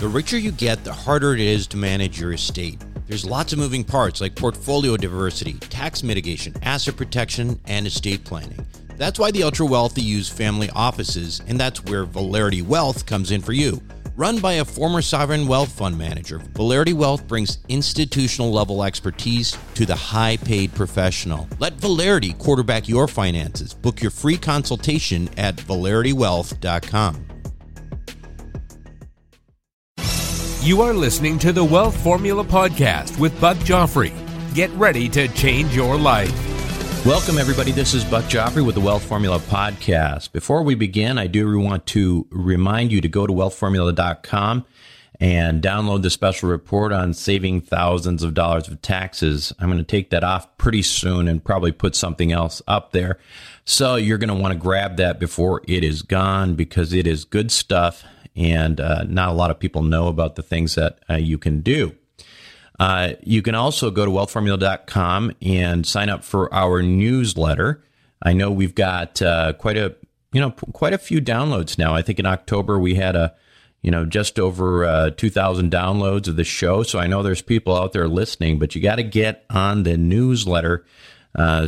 The richer you get, the harder it is to manage your estate. There's lots of moving parts like portfolio diversity, tax mitigation, asset protection, and estate planning. That's why the ultra-wealthy use family offices, and that's where Valerity Wealth comes in for you. Run by a former sovereign wealth fund manager, Valerity Wealth brings institutional-level expertise to the high-paid professional. Let Valerity quarterback your finances. Book your free consultation at ValerityWealth.com. You are listening to the Wealth Formula Podcast with Buck Joffrey. Get ready to change your life. Welcome, everybody. This is Buck Joffrey with the Wealth Formula Podcast. Before we begin, I do want to remind you to go to WealthFormula.com and download the special report on saving thousands of dollars of taxes. I'm going to take that off pretty soon and probably put something else up there. So you're going to want to grab that before it is gone because it is good stuff. And not a lot of people know about the things that you can do. You can also go to WealthFormula.com and sign up for our newsletter. I know we've got quite a few downloads now. I think in October we had just over 2,000 downloads of the show. So I know there's people out there listening, but you got to get on the newsletter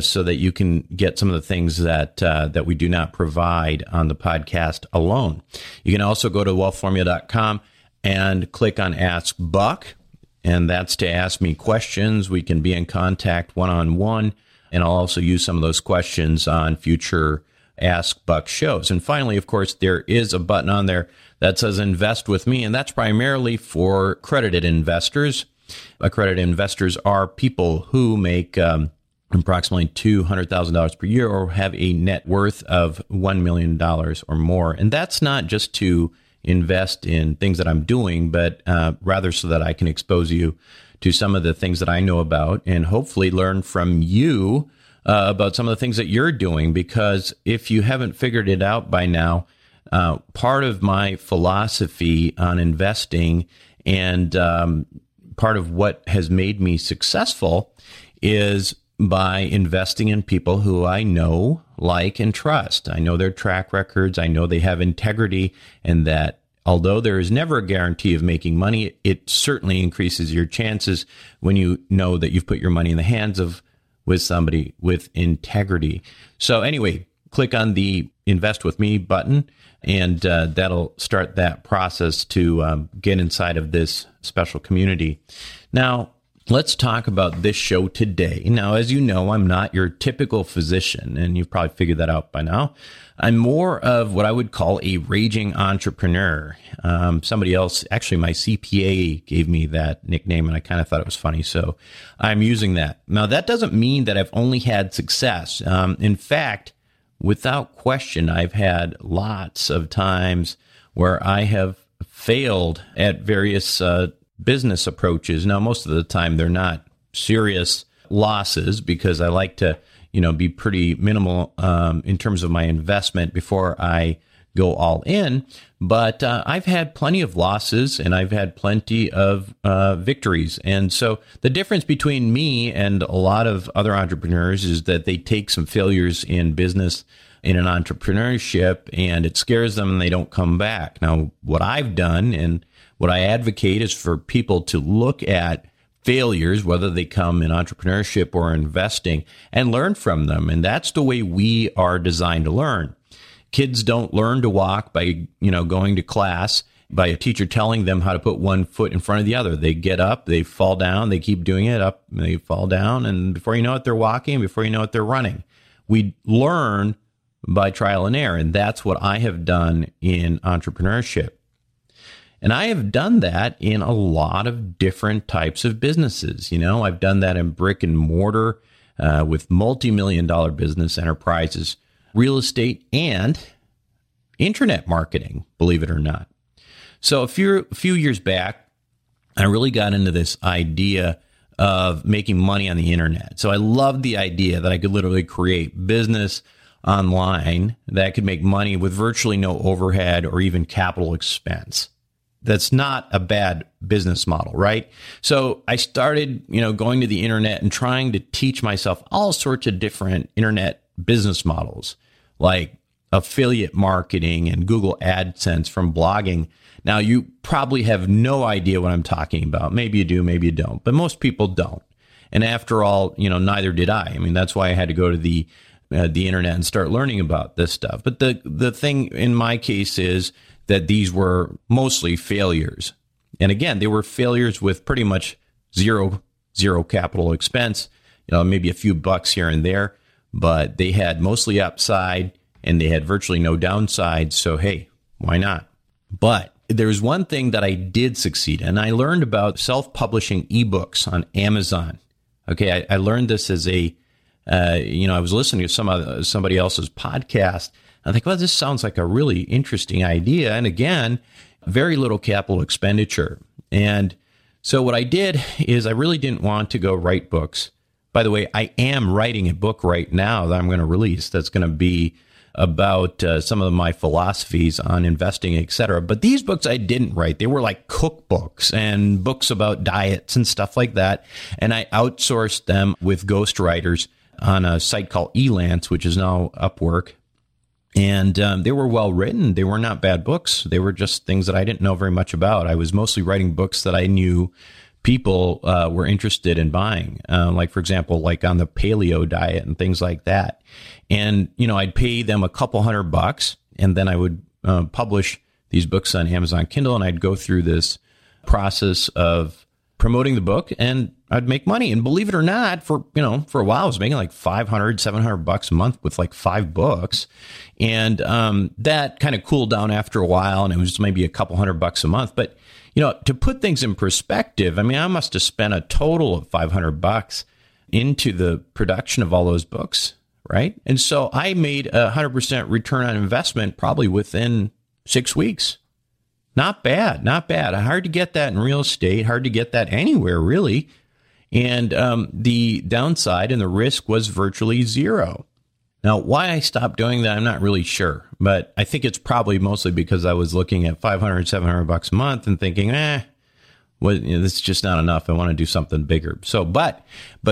so that you can get some of the things that we do not provide on the podcast alone. You can also go to wealthformula.com and click on Ask Buck, and that's to ask me questions. We can be in contact one-on-one, and I'll also use some of those questions on future Ask Buck shows. And finally, of course, there is a button on there that says Invest With Me, and that's primarily for accredited investors. Accredited investors are people who make approximately $200,000 per year or have a net worth of $1 million or more. And that's not just to invest in things that I'm doing, but rather so that I can expose you to some of the things that I know about and hopefully learn from you about some of the things that you're doing. Because if you haven't figured it out by now, part of my philosophy on investing and part of what has made me successful is by investing in people who I know, like, and trust. I know their track records. I know they have integrity, and that although there is never a guarantee of making money, it certainly increases your chances when you know that you've put your money in the hands of with somebody with integrity. So anyway, click on the Invest With Me button, and that'll start that process to get inside of this special community. Now, let's talk about this show today. Now, as you know, I'm not your typical physician, and you've probably figured that out by now. I'm more of what I would call a raging entrepreneur. Somebody else, actually my CPA gave me that nickname, and I kind of thought it was funny, so I'm using that. Now, that doesn't mean that I've only had success. In fact, without question, I've had lots of times where I have failed at various business approaches. Now, most of the time, they're not serious losses because I like to, be pretty minimal in terms of my investment before I go all in. But I've had plenty of losses and I've had plenty of victories. And so the difference between me and a lot of other entrepreneurs is that they take some failures in business, in an entrepreneurship, and it scares them and they don't come back. Now, what I've done and what I advocate is for people to look at failures, whether they come in entrepreneurship or investing, and learn from them. And that's the way we are designed to learn. Kids don't learn to walk by, going to class, by a teacher telling them how to put one foot in front of the other. They get up, they fall down, they keep doing it up, they fall down, and before you know it, they're walking, before you know it, they're running. We learn by trial and error, and that's what I have done in entrepreneurship. And I have done that in a lot of different types of businesses. I've done that in brick and mortar with multi-million-dollar business enterprises, real estate, and internet marketing, believe it or not. So a few years back, I really got into this idea of making money on the internet. So I loved the idea that I could literally create business online that could make money with virtually no overhead or even capital expense. That's not a bad business model, right? So I started, going to the internet and trying to teach myself all sorts of different internet business models, like affiliate marketing and Google AdSense from blogging Now, you probably have no idea what I'm talking about. Maybe you do, maybe you don't, but most people don't. And after all, you know, neither did I. I mean, that's why I had to go to the internet and start learning about this stuff. But the thing in my case is that these were mostly failures. And again, they were failures with pretty much zero capital expense, you know, maybe a few bucks here and there, but they had mostly upside and they had virtually no downside. So, hey, why not? But there's one thing that I did succeed in. I learned about self-publishing ebooks on Amazon. Okay, I learned this as a, I was listening to somebody else's podcast. I think, well, this sounds like a really interesting idea. And again, very little capital expenditure. And so what I did is I really didn't want to go write books. By the way, I am writing a book right now that I'm going to release that's going to be about some of my philosophies on investing, etc. But these books I didn't write. They were like cookbooks and books about diets and stuff like that. And I outsourced them with ghostwriters on a site called Elance, which is now Upwork. And they were well written. They were not bad books. They were just things that I didn't know very much about. I was mostly writing books that I knew people were interested in buying, like, for example, like on the paleo diet and things like that. And, you know, I'd pay them a couple $100 and then I would publish these books on Amazon Kindle, and I'd go through this process of promoting the book and I'd make money. And believe it or not, for a while, I was making like $500-$700 a month with like 5 books. And that kind of cooled down after a while, and it was just maybe a couple $100 a month. But, you know, to put things in perspective, I mean, I must have spent a total of $500 into the production of all those books, right? And so I made 100% return on investment probably within 6 weeks. Not bad. Hard to get that in real estate, hard to get that anywhere, really. And the downside and the risk was virtually zero. Now, why I stopped doing that, I'm not really sure, but I think it's probably mostly because I was looking at $500-$700 a month and thinking, this is just not enough. I want to do something bigger. So, but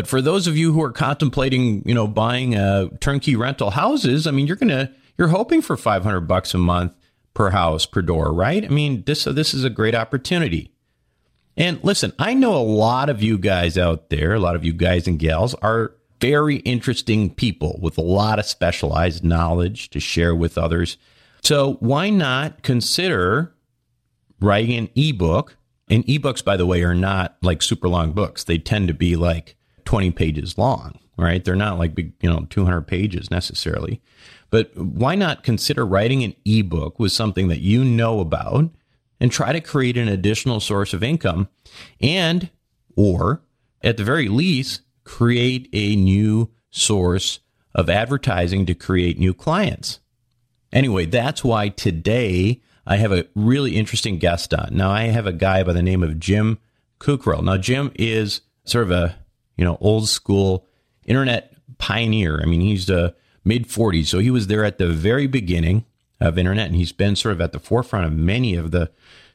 for those of you who are contemplating, you know, buying turnkey rental houses, I mean, you're hoping for $500 a month per house, per door, right? I mean, this is a great opportunity. And listen, I know a lot of you guys out there, a lot of you guys and gals are very interesting people with a lot of specialized knowledge to share with others. So why not consider writing an ebook? And ebooks, by the way, are not like super long books. They tend to be like 20 pages long, right? They're not like big, 200 pages necessarily. But why not consider writing an ebook with something that you know about and try to create an additional source of income and, or at the very least, create a new source of advertising to create new clients. Anyway, that's why today I have a really interesting guest on. Now, I have a guy by the name of Jim Kukral. Now, Jim is sort of a, old school internet pioneer. I mean, he's the mid-40s, so he was there at the very beginning of internet, and he's been sort of at the forefront of many of the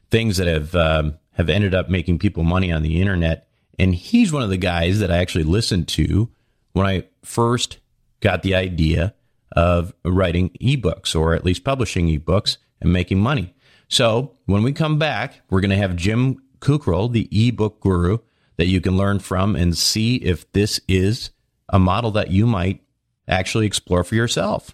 things that have ended up making people money on the internet. And he's one of the guys that I actually listened to when I first got the idea of writing ebooks, or at least publishing ebooks and making money. So when we come back, we're going to have Jim Kukral, the ebook guru that you can learn from and see if this is a model that you might actually explore for yourself.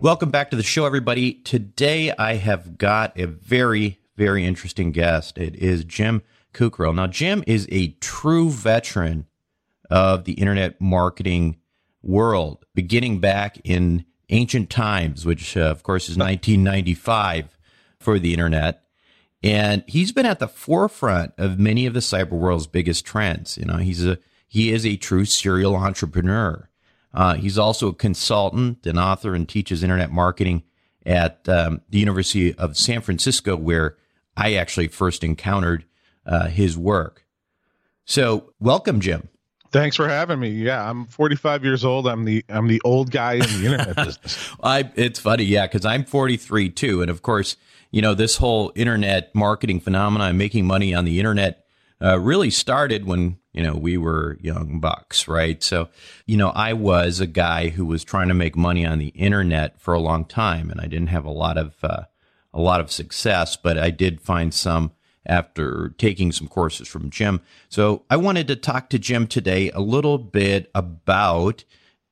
Welcome back to the show, everybody. Today, I have got a very, very interesting guest. It is Jim Kukral. Now, Jim is a true veteran of the internet marketing world, beginning back in ancient times, which, of course, is 1995 for the internet. And he's been at the forefront of many of the cyber world's biggest trends. You know, he is a true serial entrepreneur. He's also a consultant, an author, and teaches internet marketing at the University of San Francisco, where I actually first encountered his work. So, welcome, Jim. Thanks for having me. Yeah, I'm 45 years old. I'm the old guy in the internet business. It's funny, yeah, because I'm 43 too, and of course, you know, this whole internet marketing phenomenon, making money on the internet, really started when, you know, we were young bucks, right? So, you know, I was a guy who was trying to make money on the internet for a long time, and I didn't have a lot of success, but I did find some after taking some courses from Jim. So I wanted to talk to Jim today a little bit about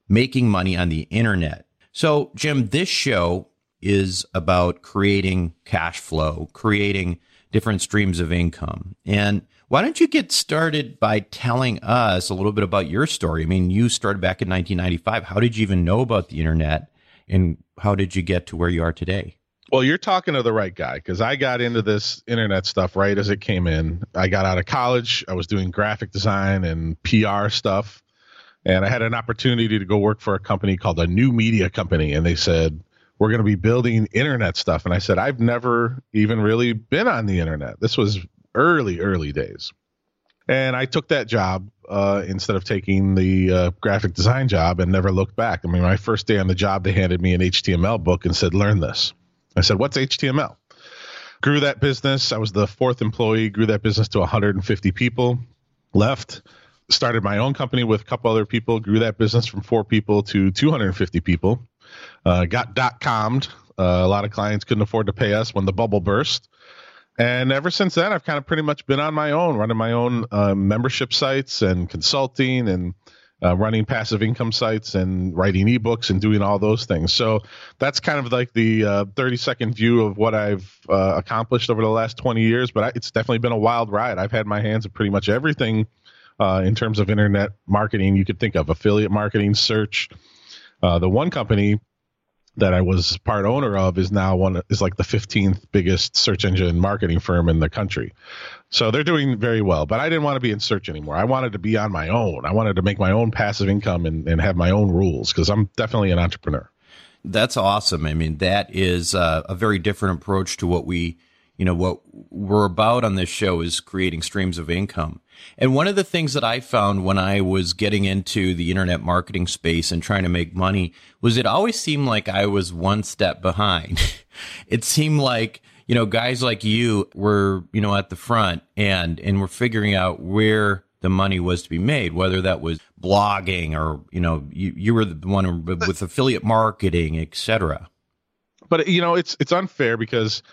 making money on the internet. So, Jim, this show is about creating cash flow, creating different streams of income. And why don't you get started by telling us a little bit about your story? I mean, you started back in 1995. How did you even know about the internet, and how did you get to where you are today? Well, you're talking to the right guy, because I got into this internet stuff right as it came in. I got out of college. I was doing graphic design and PR stuff, and I had an opportunity to go work for a company called a new media company, and they said, "We're going to be building internet stuff." And I said, I've never even really been on the internet. This was early days. And I took that job instead of taking the graphic design job, and never looked back. I mean, my first day on the job, they handed me an HTML book and said, "Learn this." I said, "What's HTML?" Grew that business. I was the fourth employee, grew that business to 150 people, left, started my own company with a couple other people, grew that business from 4 people to 250 people. Got dot-commed. A lot of clients couldn't afford to pay us when the bubble burst. And ever since then, I've kind of pretty much been on my own, running my own membership sites and consulting, and running passive income sites, and writing ebooks, and doing all those things. So that's kind of like the 30-second view of what I've accomplished over the last 20 years. But it's definitely been a wild ride. I've had my hands in pretty much everything in terms of internet marketing you could think of: affiliate marketing, search. The one company that I was part owner of is now like the 15th biggest search engine marketing firm in the country. So they're doing very well, but I didn't want to be in search anymore. I wanted to be on my own. I wanted to make my own passive income and have my own rules, because I'm definitely an entrepreneur. That's awesome. I mean, that is a very different approach to what we're about on this show, is creating streams of income. And one of the things that I found when I was getting into the internet marketing space and trying to make money was it always seemed like I was one step behind. It seemed like, you know, guys like you were, you know, at the front and were figuring out where the money was to be made, whether that was blogging or, you know, you were the one with affiliate marketing, et cetera. But, you know, it's unfair, because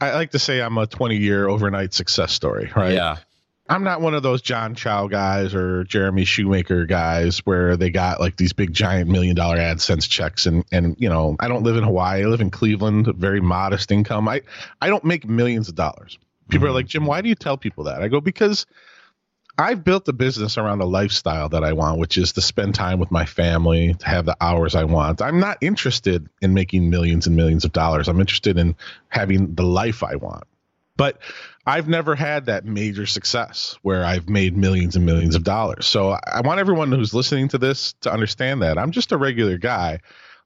I like to say I'm a 20-year overnight success story, right? Yeah. I'm not one of those John Chow guys or Jeremy Shoemaker guys where they got like these big giant $1 million AdSense checks. And you know, I don't live in Hawaii. I live in Cleveland, a very modest income. I don't make millions of dollars. People are like, "Jim, why do you tell people that?" I go, because I've built a business around a lifestyle that I want, which is to spend time with my family, to have the hours I want. I'm not interested in making millions and millions of dollars. I'm interested in having the life I want. But I've never had that major success where I've made millions and millions of dollars. So I want everyone who's listening to this to understand that I'm just a regular guy.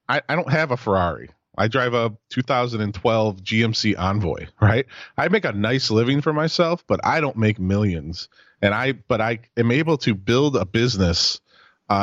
I don't have a Ferrari. I drive a 2012 GMC Envoy, right? I make a nice living for myself, but I don't make millions. But I am able to build a business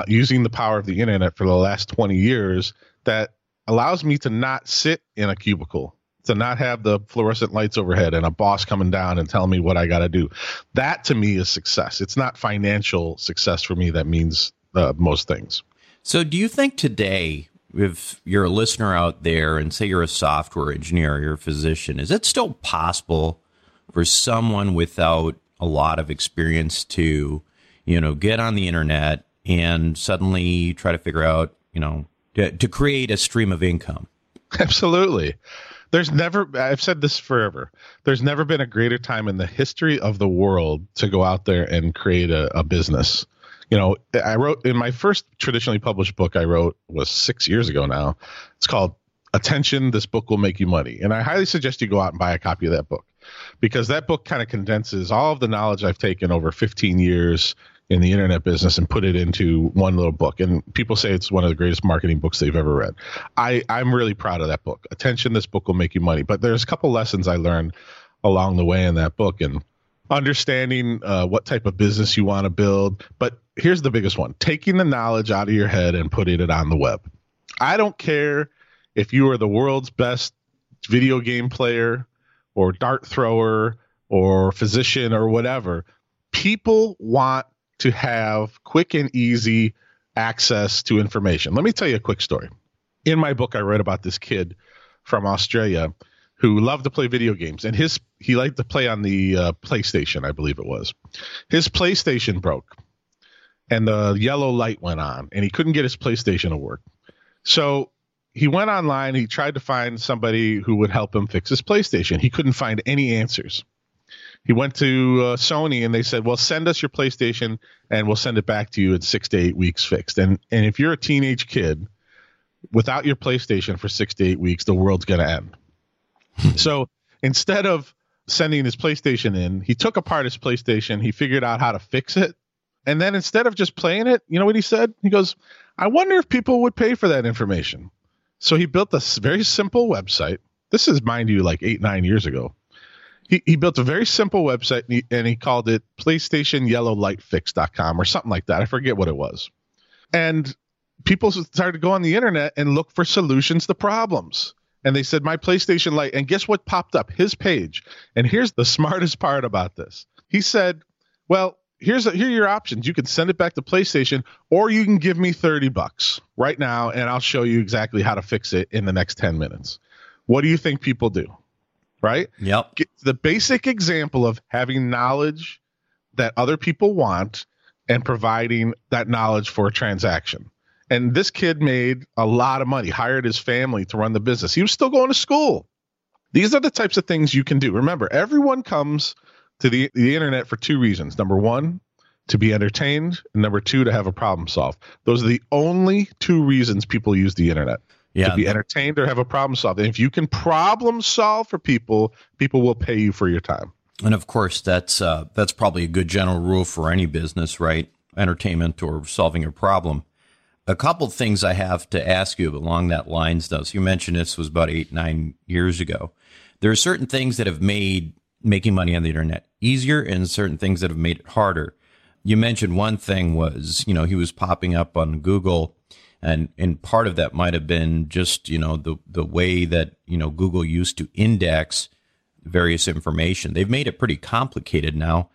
using the power of the internet for the last 20 years that allows me to not sit in a cubicle, to not have the fluorescent lights overhead and a boss coming down and telling me what I got to do. That to me is success. It's not financial success for me. That means most things. So do you think today, if you're a listener out there and say you're a software engineer, you're a physician, is it still possible for someone without a lot of experience to, you know, get on the internet and suddenly try to figure out, you know, to create a stream of income? Absolutely. There's never, I've said this forever, there's never been a greater time in the history of the world to go out there and create a business. You know, I wrote in my first traditionally published book I wrote was 6 years ago now. It's called Attention, This Book Will Make You Money. And I highly suggest you go out and buy a copy of that book, because that book kind of condenses all of the knowledge I've taken over 15 years in the internet business and put it into one little book. And people say it's one of the greatest marketing books they've ever read. I'm really proud of that book. Attention, This Book Will Make You Money. But there's a couple lessons I learned along the way in that book, and understanding what type of business you want to build. But here's the biggest one: taking the knowledge out of your head and putting it on the web. I don't care if you are the world's best video game player or dart thrower or physician or whatever. People want to have quick and easy access to information. Let me tell you a quick story. In my book, I wrote about this kid from Australia who loved to play video games, and he liked to play on the PlayStation, I believe it was. His PlayStation broke, and the yellow light went on, and he couldn't get his PlayStation to work. So he went online. He tried to find somebody who would help him fix his PlayStation. He couldn't find any answers. He went to Sony, and they said, well, send us your PlayStation and we'll send it back to you in 6 to 8 weeks fixed. And if you're a teenage kid without your PlayStation for 6 to 8 weeks, the world's going to end. So instead of sending his PlayStation in, he took apart his PlayStation. He figured out how to fix it. And then instead of just playing it, you know what he said? He goes, I wonder if people would pay for that information. So he built a very simple website. This is, mind you, like 8, 9 years ago. He built a very simple website, and he called it PlayStationYellowLightFix.com or something like that. I forget what it was. And people started to go on the internet and look for solutions to problems. And they said, my PlayStation light. And guess what popped up? His page. And here's the smartest part about this. He said, well, here are your options. You can send it back to PlayStation, or you can give me $30 right now, and I'll show you exactly how to fix it in the next 10 minutes. What do you think people do? Right? Yep. The basic example of having knowledge that other people want and providing that knowledge for a transaction. And this kid made a lot of money, hired his family to run the business. He was still going to school. These are the types of things you can do. Remember, everyone comes to the internet for two reasons. Number one, to be entertained. And number two, to have a problem solved. Those are the only two reasons people use the internet. Yeah. To be entertained or have a problem solved. And if you can problem solve for people, people will pay you for your time. And of course, that's probably a good general rule for any business, right? Entertainment or solving a problem. A couple of things I have to ask you along that lines, though. So you mentioned this was about 8, 9 years ago. There are certain things that have made making money on the internet easier and certain things that have made it harder. You mentioned one thing was, you know, he was popping up on Google. And part of that might have been just, you know, the way that, you know, Google used to index various information. They've made it pretty complicated now.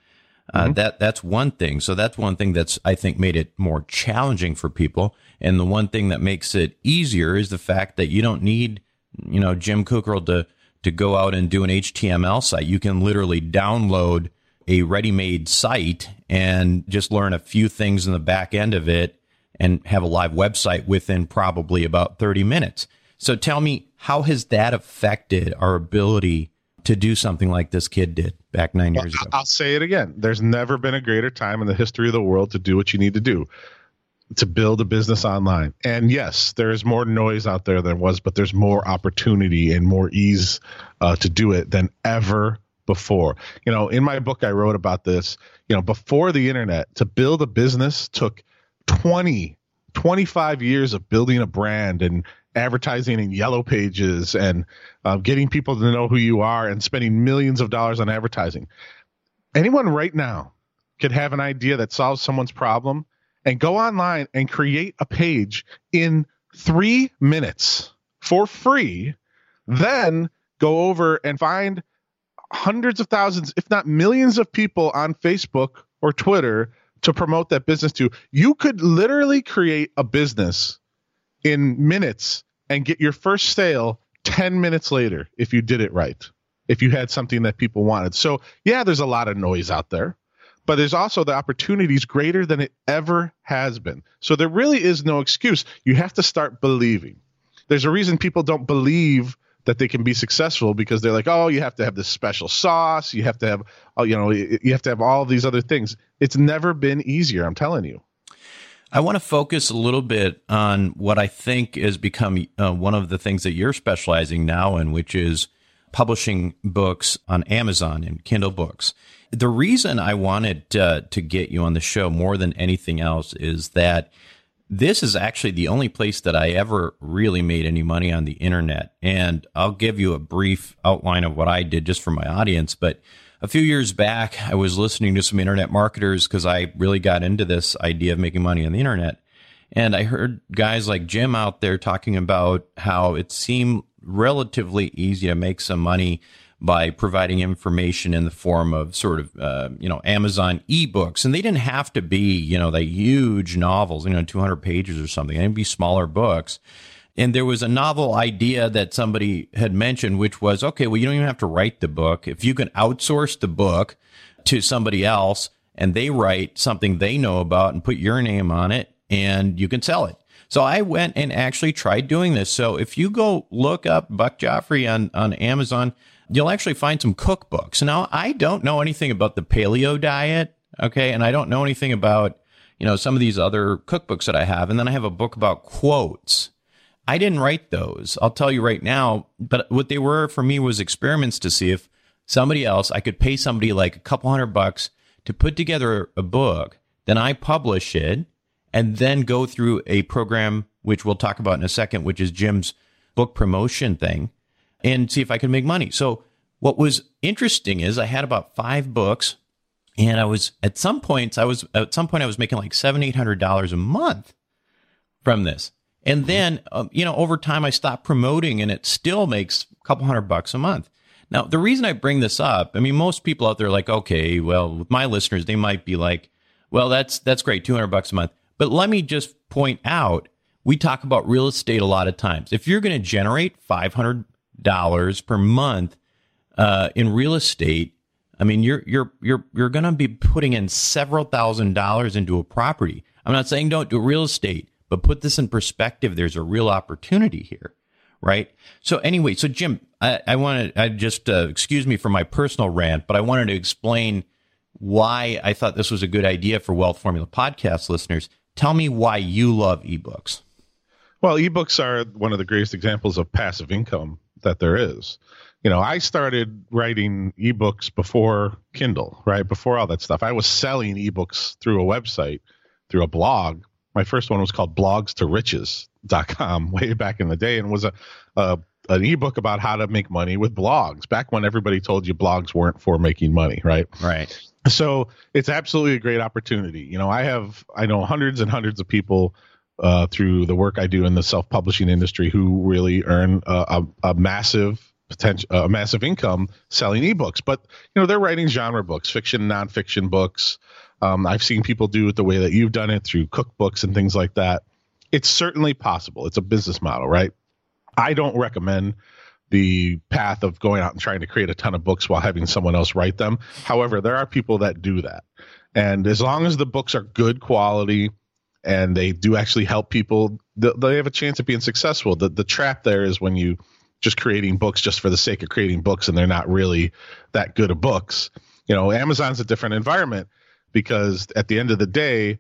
That's one thing. So that's one thing that's, I think, made it more challenging for people. And the one thing that makes it easier is the fact that you don't need, you know, Jim Kukral to go out and do an HTML site. You can literally download a ready-made site and just learn a few things in the back end of it and have a live website within probably about 30 minutes. So tell me, how has that affected our ability to do something like this kid did back 9 years ago? I'll say it again. There's never been a greater time in the history of the world to do what you need to do, to build a business online. And yes, there's more noise out there than was, but there's more opportunity and more ease to do it than ever before. You know, in my book, I wrote about this. You know, before the internet, to build a business took 20, 25 years of building a brand and advertising in yellow pages and getting people to know who you are and spending millions of dollars on advertising. Anyone right now could have an idea that solves someone's problem and go online and create a page in 3 minutes for free, then go over and find hundreds of thousands, if not millions of people on Facebook or Twitter to promote that business to. You could literally create a business in minutes and get your first sale 10 minutes later if you did it right, if you had something that people wanted. So yeah, there's a lot of noise out there, but there's also the opportunities greater than it ever has been. So there really is no excuse. You have to start believing. There's a reason people don't believe that they can be successful, because they're like, oh, you have to have this special sauce. You have to have, you have to have all these other things. It's never been easier. I'm telling you. I want to focus a little bit on what I think has become one of the things that you're specializing now in, which is publishing books on Amazon and Kindle books. The reason I wanted to get you on the show more than anything else is that this is actually the only place that I ever really made any money on the internet. And I'll give you a brief outline of what I did just for my audience. But a few years back, I was listening to some internet marketers because I really got into this idea of making money on the internet. And I heard guys like Jim out there talking about how it seemed relatively easy to make some money by providing information in the form of sort of, Amazon ebooks. And they didn't have to be, the huge novels, 200 pages or something. They'd be smaller books. And there was a novel idea that somebody had mentioned, which was, okay, well, you don't even have to write the book. If you can outsource the book to somebody else and they write something they know about and put your name on it, and you can sell it. So I went and actually tried doing this. So if you go look up Buck Joffrey on Amazon, you'll actually find some cookbooks. Now, I don't know anything about the paleo diet, okay? And I don't know anything about, some of these other cookbooks that I have. And then I have a book about quotes. I didn't write those, I'll tell you right now. But what they were for me was experiments to see if I could pay somebody like a couple $100 to put together a book. Then I publish it and then go through a program, which we'll talk about in a second, which is Jim's book promotion thing, and see if I could make money. So what was interesting is I had about 5 books, and I was making like $700-800 a month from this. And then, over time, I stopped promoting, and it still makes a couple $100 a month. Now, the reason I bring this up, most people out there are like, okay, well, with my listeners, they might be like, well, that's great, $200 a month. But let me just point out, we talk about real estate a lot of times. If you're going to generate $500 per month in real estate, you're going to be putting in several thousand dollars into a property. I'm not saying don't do real estate, but put this in perspective. There's a real opportunity here, right? So anyway, Jim, I excuse me for my personal rant, but I wanted to explain why I thought this was a good idea for Wealth Formula podcast listeners. Tell me why you love ebooks. Well, ebooks are one of the greatest examples of passive income that there is. I started writing ebooks before Kindle, right? Before all that stuff. I was selling ebooks through a website, through a blog. My first one was called Blogs to Riches.com way back in the day, and was an ebook about how to make money with blogs, back when everybody told you blogs weren't for making money, right? Right. So it's absolutely a great opportunity. I know hundreds and hundreds of people through the work I do in the self-publishing industry who really earn a massive potential, a massive income selling ebooks. But they're writing genre books, fiction, nonfiction books. I've seen people do it the way that you've done it, through cookbooks and things like that. It's certainly possible. It's a business model, right? I don't recommend the path of going out and trying to create a ton of books while having someone else write them. However, there are people that do that. And as long as the books are good quality and they do actually help people, they have a chance of being successful. The trap there is when you just creating books just for the sake of creating books and they're not really that good of books. Amazon's a different environment, because at the end of the day,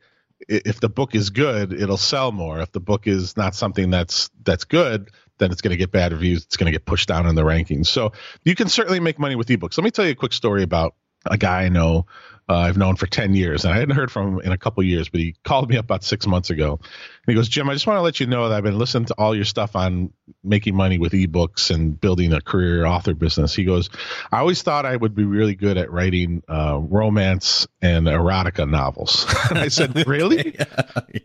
if the book is good, it'll sell more. If the book is not something that's good, then it's going to get bad reviews. It's going to get pushed down in the rankings. So you can certainly make money with ebooks. Let me tell you a quick story about a guy I know, I've known for 10 years, and I hadn't heard from him in a couple of years, but he called me up about 6 months ago. And he goes, Jim, I just want to let you know that I've been listening to all your stuff on making money with ebooks and building a career author business. He goes, I always thought I would be really good at writing romance and erotica novels. And I said, really? Yeah.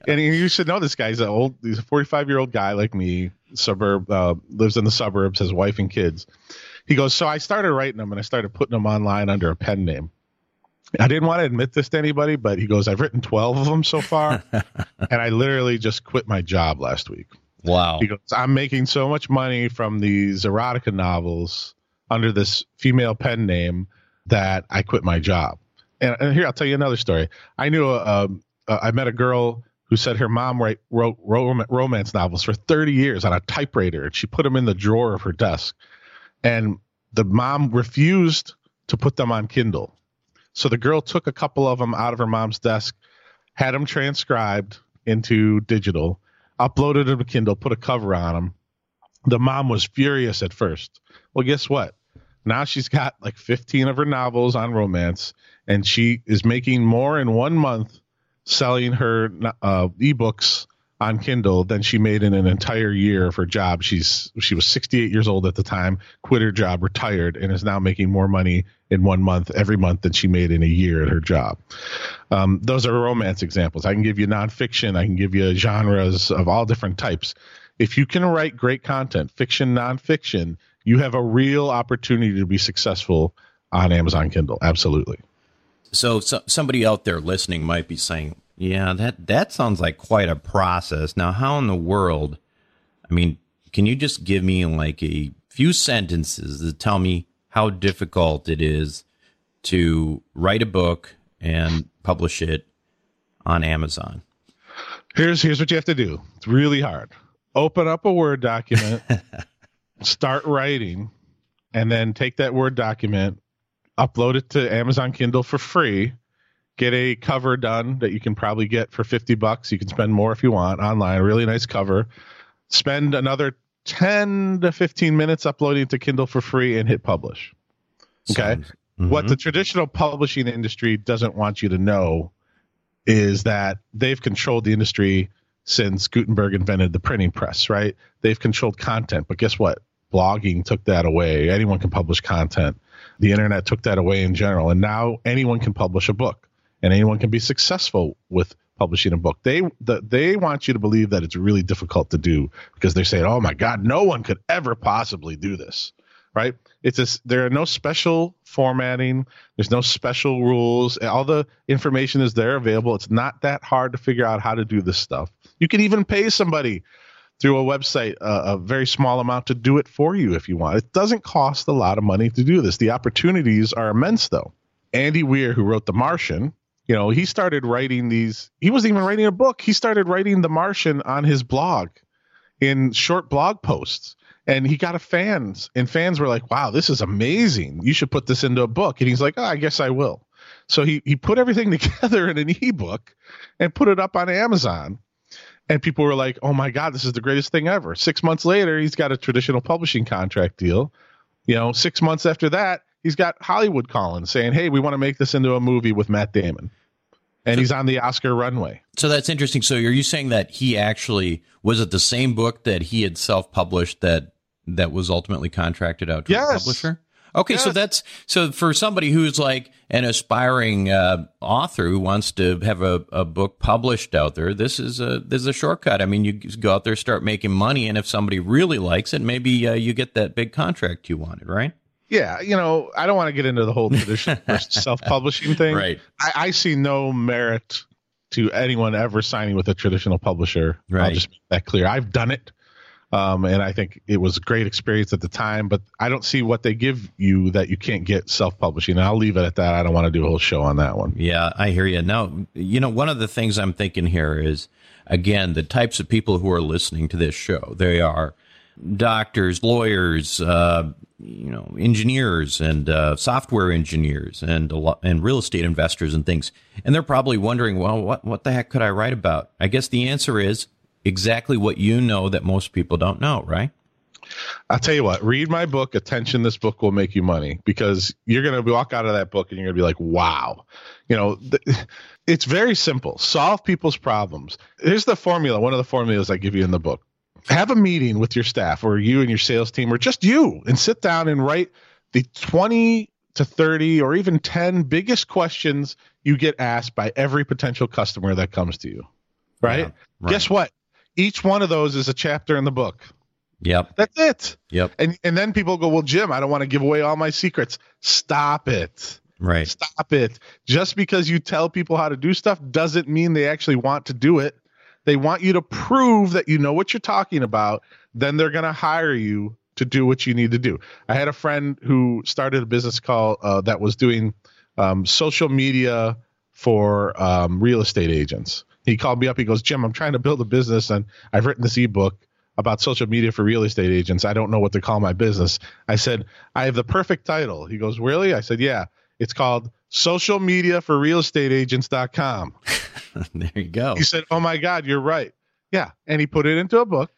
And you should know this guy. He's a 45-year-old guy like me, lives in the suburbs, has wife and kids. He goes, so I started writing them and I started putting them online under a pen name. I didn't want to admit this to anybody, but he goes, I've written 12 of them so far, and I literally just quit my job last week. Wow. He goes, I'm making so much money from these erotica novels under this female pen name that I quit my job. And here, I'll tell you another story. I met a girl who said her mom wrote romance novels for 30 years on a typewriter, and she put them in the drawer of her desk. And the mom refused to put them on Kindle. So the girl took a couple of them out of her mom's desk, had them transcribed into digital, uploaded them to Kindle, put a cover on them. The mom was furious at first. Well, guess what? Now she's got like 15 of her novels on romance, and she is making more in 1 month selling her ebooks on Kindle than she made in an entire year of her job. She was 68 years old at the time, quit her job, retired, and is now making more money in 1 month every month than she made in a year at her job. Those are romance examples. I can give you nonfiction. I can give you genres of all different types. If you can write great content, fiction, nonfiction, you have a real opportunity to be successful on Amazon Kindle. Absolutely. So somebody out there listening might be saying, yeah, that sounds like quite a process. Now, how in the world, I mean, can you just give me like a few sentences to tell me how difficult it is to write a book and publish it on Amazon? Here's what you have to do. It's really hard. Open up a Word document, start writing, and then take that Word document, upload it to Amazon Kindle for free, get a cover done that you can probably get for $50. You can spend more if you want online, really nice cover. Spend another 10 to 15 minutes uploading it to Kindle for free and hit publish. Okay. Mm-hmm. What the traditional publishing industry doesn't want you to know is that they've controlled the industry since Gutenberg invented the printing press, right? They've controlled content, but guess what? Blogging took that away. Anyone can publish content. The internet took that away in general. And now anyone can publish a book, and anyone can be successful with publishing a book. They want you to believe that it's really difficult to do because they're saying, oh my God, no one could ever possibly do this, right? There are no special formatting. There's no special rules. All the information is there available. It's not that hard to figure out how to do this stuff. You can even pay somebody through a website, a very small amount, to do it for you if you want. It doesn't cost a lot of money to do this. The opportunities are immense though. Andy Weir, who wrote The Martian, you know, he started writing these, he wasn't even writing a book. He started writing The Martian on his blog in short blog posts, and he got a fans, and fans were like, wow, this is amazing. You should put this into a book. And he's like, oh, I guess I will. So he put everything together in an ebook and put it up on Amazon. And people were like, oh my God, this is the greatest thing ever. 6 months later, he's got a traditional publishing contract deal. You know, 6 months after that, he's got Hollywood calling saying, hey, we want to make this into a movie with Matt Damon. And he's on the Oscar runway. So that's interesting. So are you saying that he actually, was it the same book that he had self-published that was ultimately contracted out to a publisher? Okay. Yes. So for somebody who's like an aspiring author who wants to have a book published out there, this is a shortcut. I mean, you go out there, start making money. And if somebody really likes it, maybe you get that big contract you wanted, right? Yeah, you know, I don't want to get into the whole traditional self-publishing thing. Right. I see no merit to anyone ever signing with a traditional publisher. Right. I'll just make that clear. I've done it, and I think it was a great experience at the time, but I don't see what they give you that you can't get self-publishing. And I'll leave it at that. I don't want to do a whole show on that one. Yeah, I hear you. Now, you know, one of the things I'm thinking here is, again, the types of people who are listening to this show. They are doctors, lawyers, you know, engineers and software engineers and real estate investors and things. And they're probably wondering, well, what the heck could I write about? I guess the answer is exactly what you know that most people don't know, right? I'll tell you what, read my book, Attention, This Book Will Make You Money, because you're going to walk out of that book and you're going to be like, wow. You know, it's very simple. Solve people's problems. Here's the formula. One of the formulas I give you in the book. Have a meeting with your staff or you and your sales team or just you, and sit down and write the 20 to 30 or even 10 biggest questions you get asked by every potential customer that comes to you. Right? Yeah, right. Guess what? Each one of those is a chapter in the book. Yep. That's it. Yep. And then people go, well, Jim, I don't want to give away all my secrets. Stop it. Right. Stop it. Just because you tell people how to do stuff doesn't mean they actually want to do it. They want you to prove that you know what you're talking about. Then they're going to hire you to do what you need to do. I had a friend who started a business called that was doing social media for real estate agents. He called me up. He goes, Jim, I'm trying to build a business, and I've written this ebook about social media for real estate agents. I don't know what to call my business. I said, I have the perfect title. He goes, really? I said, yeah. It's called socialmediaforrealestateagents.com. There you go. He said, oh my God, you're right. Yeah. And he put it into a book,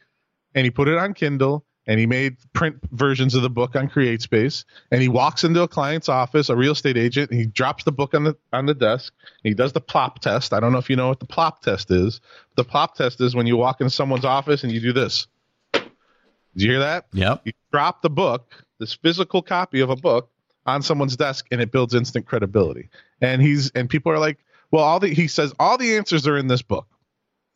and he put it on Kindle, and he made print versions of the book on CreateSpace, and he walks into a client's office, a real estate agent, and he drops the book on the desk, and he does the plop test. I don't know if you know what the plop test is. The plop test is when you walk into someone's office and you do this. Did you hear that? Yep. You drop the book, this physical copy of a book, on someone's desk, and it builds instant credibility. And people are like, well, he says, all the answers are in this book.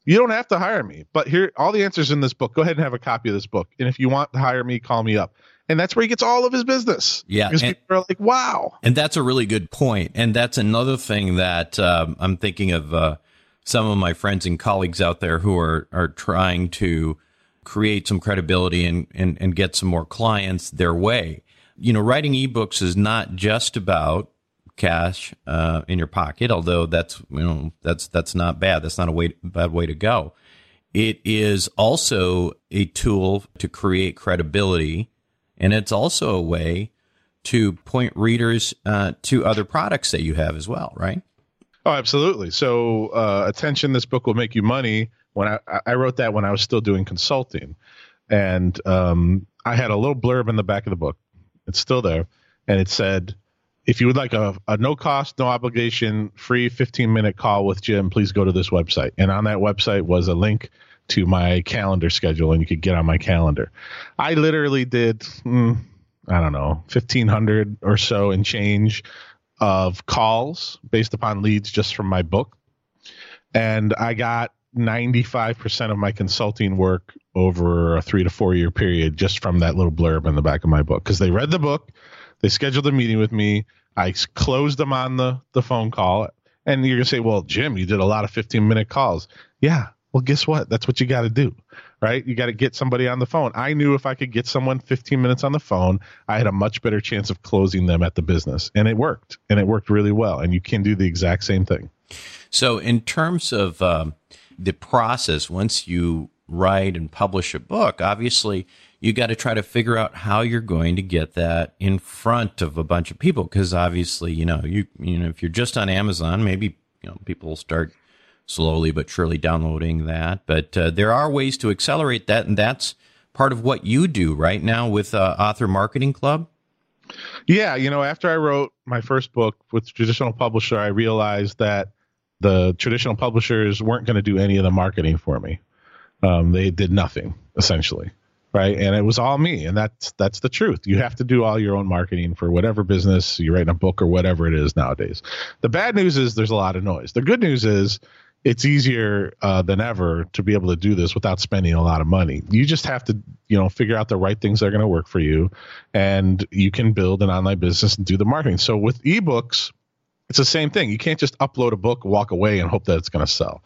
You don't have to hire me, but here, all the answers in this book. Go ahead and have a copy of this book. And if you want to hire me, call me up. And that's where he gets all of his business. Yeah. Because people are like, wow. And that's a really good point. And that's another thing that I'm thinking of some of my friends and colleagues out there who are trying to create some credibility and get some more clients their way. You know, writing ebooks is not just about cash in your pocket, although that's not bad. That's not a bad way to go. It is also a tool to create credibility, and it's also a way to point readers to other products that you have as well, right? Oh, absolutely. So, Attention, This Book Will Make You Money. When I wrote that when I was still doing consulting, and I had a little blurb in the back of the book. It's still there, and it said, if you would like a no-cost, no-obligation, free 15-minute call with Jim, please go to this website. And on that website was a link to my calendar schedule, and you could get on my calendar. I literally did, 1,500 or so and change of calls based upon leads just from my book. And I got 95% of my consulting work over a 3 to 4 year period just from that little blurb in the back of my book, because they read the book. They scheduled a meeting with me. I closed them on the phone call. And you're going to say, well, Jim, you did a lot of 15-minute calls. Yeah. Well, guess what? That's what you got to do, right? You got to get somebody on the phone. I knew if I could get someone 15 minutes on the phone, I had a much better chance of closing them at the business. And it worked. And it worked really well. And you can do the exact same thing. So in terms of the process, once you write and publish a book, obviously, you got to try to figure out how you're going to get that in front of a bunch of people, because obviously, you know, if you're just on Amazon, maybe people will start slowly but surely downloading that. But there are ways to accelerate that, and that's part of what you do right now with Author Marketing Club. Yeah, after I wrote my first book with traditional publisher, I realized that the traditional publishers weren't going to do any of the marketing for me. They did nothing, essentially. Right. And it was all me. And that's the truth. You have to do all your own marketing for whatever business you're writing, a book or whatever it is nowadays. The bad news is there's a lot of noise. The good news is it's easier than ever to be able to do this without spending a lot of money. You just have to, figure out the right things that are going to work for you, and you can build an online business and do the marketing. So with ebooks, it's the same thing. You can't just upload a book, walk away, and hope that it's going to sell.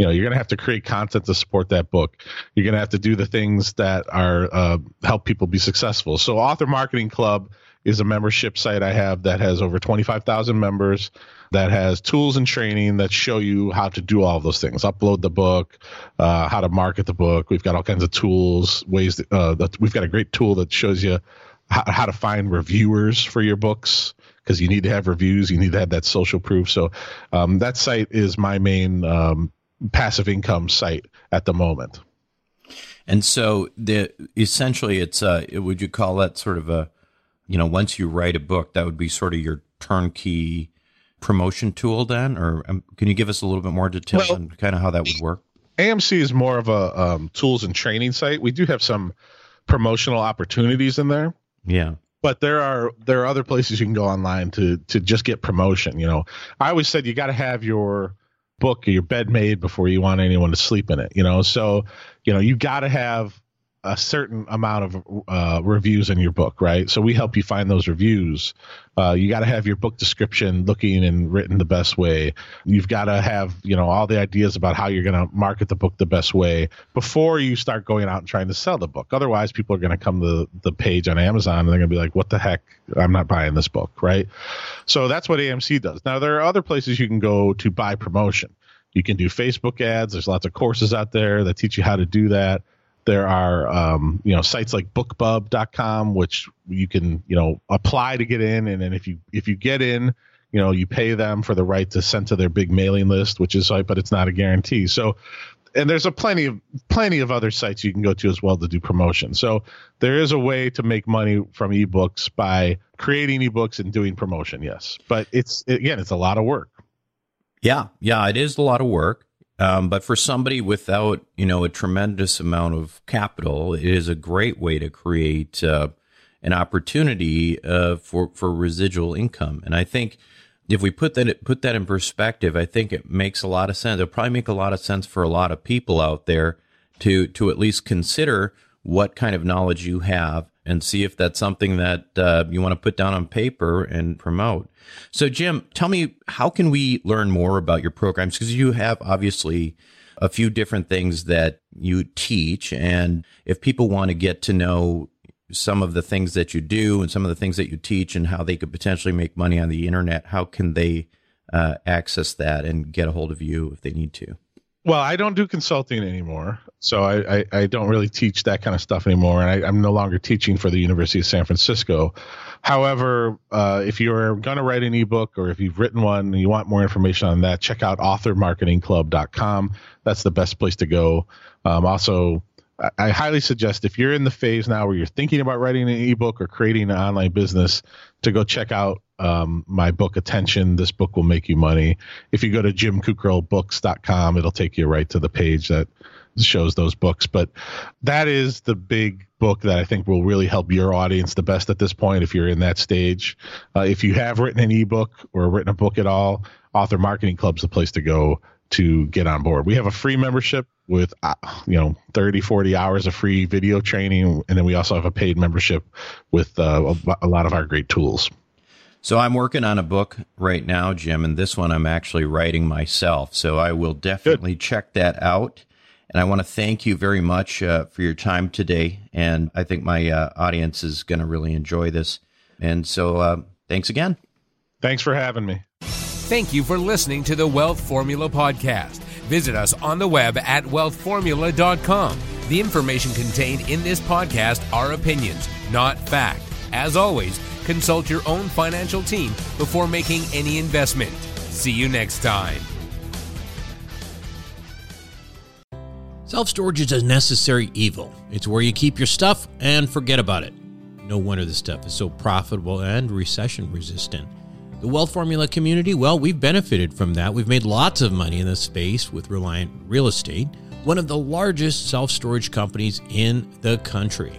You're going to have to create content to support that book. You're going to have to do the things that are help people be successful. So Author Marketing Club is a membership site I have that has over 25,000 members, that has tools and training that show you how to do all of those things. Upload the book, how to market the book. We've got all kinds of tools, ways that we've got a great tool that shows you how to find reviewers for your books, because you need to have reviews. You need to have that social proof. So that site is my main passive income site at the moment. And so essentially it's would you call that sort of a, once you write a book, that would be sort of your turnkey promotion tool then? Or can you give us a little bit more detail on kind of how that would work? AMC is more of a tools and training site. We do have some promotional opportunities in there. Yeah. But there are other places you can go online to just get promotion. I always said you got to have your book or your bed made before you want anyone to sleep in it. So you got to have a certain amount of reviews in your book, right? So we help you find those reviews. You got to have your book description looking and written the best way. You've got to have, all the ideas about how you're going to market the book the best way before you start going out and trying to sell the book. Otherwise, people are going to come to the page on Amazon and they're going to be like, what the heck? I'm not buying this book, right? So that's what AMC does. Now, there are other places you can go to buy promotion. You can do Facebook ads. There's lots of courses out there that teach you how to do that. There are, sites like bookbub.com, which you can, apply to get in. And then if you get in, you pay them for the right to send to their big mailing list, which is, but it's not a guarantee. So, and there's plenty of other sites you can go to as well to do promotion. So there is a way to make money from ebooks by creating ebooks and doing promotion. Yes. But it's a lot of work. Yeah. Yeah. It is a lot of work. But for somebody without, a tremendous amount of capital, it is a great way to create an opportunity for residual income. And I think if we put that in perspective, I think it makes a lot of sense. It'll probably make a lot of sense for a lot of people out there to at least consider what kind of knowledge you have and see if that's something that you want to put down on paper and promote. So, Jim, tell me, how can we learn more about your programs? Because you have obviously a few different things that you teach. And if people want to get to know some of the things that you do and some of the things that you teach and how they could potentially make money on the internet, how can they access that and get a hold of you if they need to? Well, I don't do consulting anymore, so I don't really teach that kind of stuff anymore, and I'm no longer teaching for the University of San Francisco. However, if you're going to write an ebook or if you've written one and you want more information on that, check out AuthorMarketingClub.com. That's the best place to go. Also, I highly suggest if you're in the phase now where you're thinking about writing an ebook or creating an online business to go check out my book, Attention, This Book Will Make You Money. If you go to Jim Kukral Books.com, it'll take you right to the page that shows those books. But that is the big book that I think will really help your audience the best at this point if you're in that stage. If you have written an ebook or written a book at all, Author Marketing Club's the place to go to get on board. We have a free membership with 30, 40 hours of free video training, and then we also have a paid membership with a lot of our great tools. So I'm working on a book right now, Jim, and this one I'm actually writing myself. So I will definitely check that out. And I want to thank you very much for your time today. And I think my audience is going to really enjoy this. And so thanks again. Thanks for having me. Thank you for listening to the Wealth Formula Podcast. Visit us on the web at WealthFormula.com. The information contained in this podcast are opinions, not fact. As always, consult your own financial team before making any investment. See you next time. Self-storage is a necessary evil. It's where you keep your stuff and forget about it. No wonder this stuff is so profitable and recession-resistant. The Wealth Formula community, well, we've benefited from that. We've made lots of money in this space with Reliant Real Estate, one of the largest self-storage companies in the country.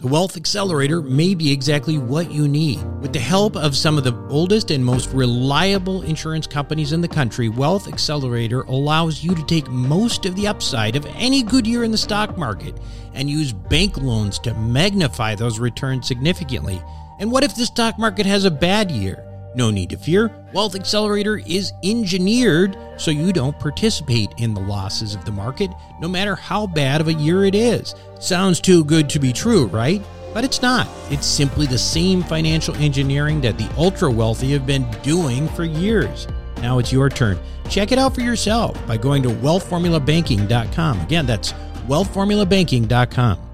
The Wealth Accelerator may be exactly what you need. With the help of some of the oldest and most reliable insurance companies in the country, Wealth Accelerator allows you to take most of the upside of any good year in the stock market and use bank loans to magnify those returns significantly. And what if the stock market has a bad year? No need to fear. Wealth Accelerator is engineered so you don't participate in the losses of the market, no matter how bad of a year it is. Sounds too good to be true, right? But it's not. It's simply the same financial engineering that the ultra-wealthy have been doing for years. Now it's your turn. Check it out for yourself by going to WealthFormulaBanking.com. Again, that's WealthFormulaBanking.com.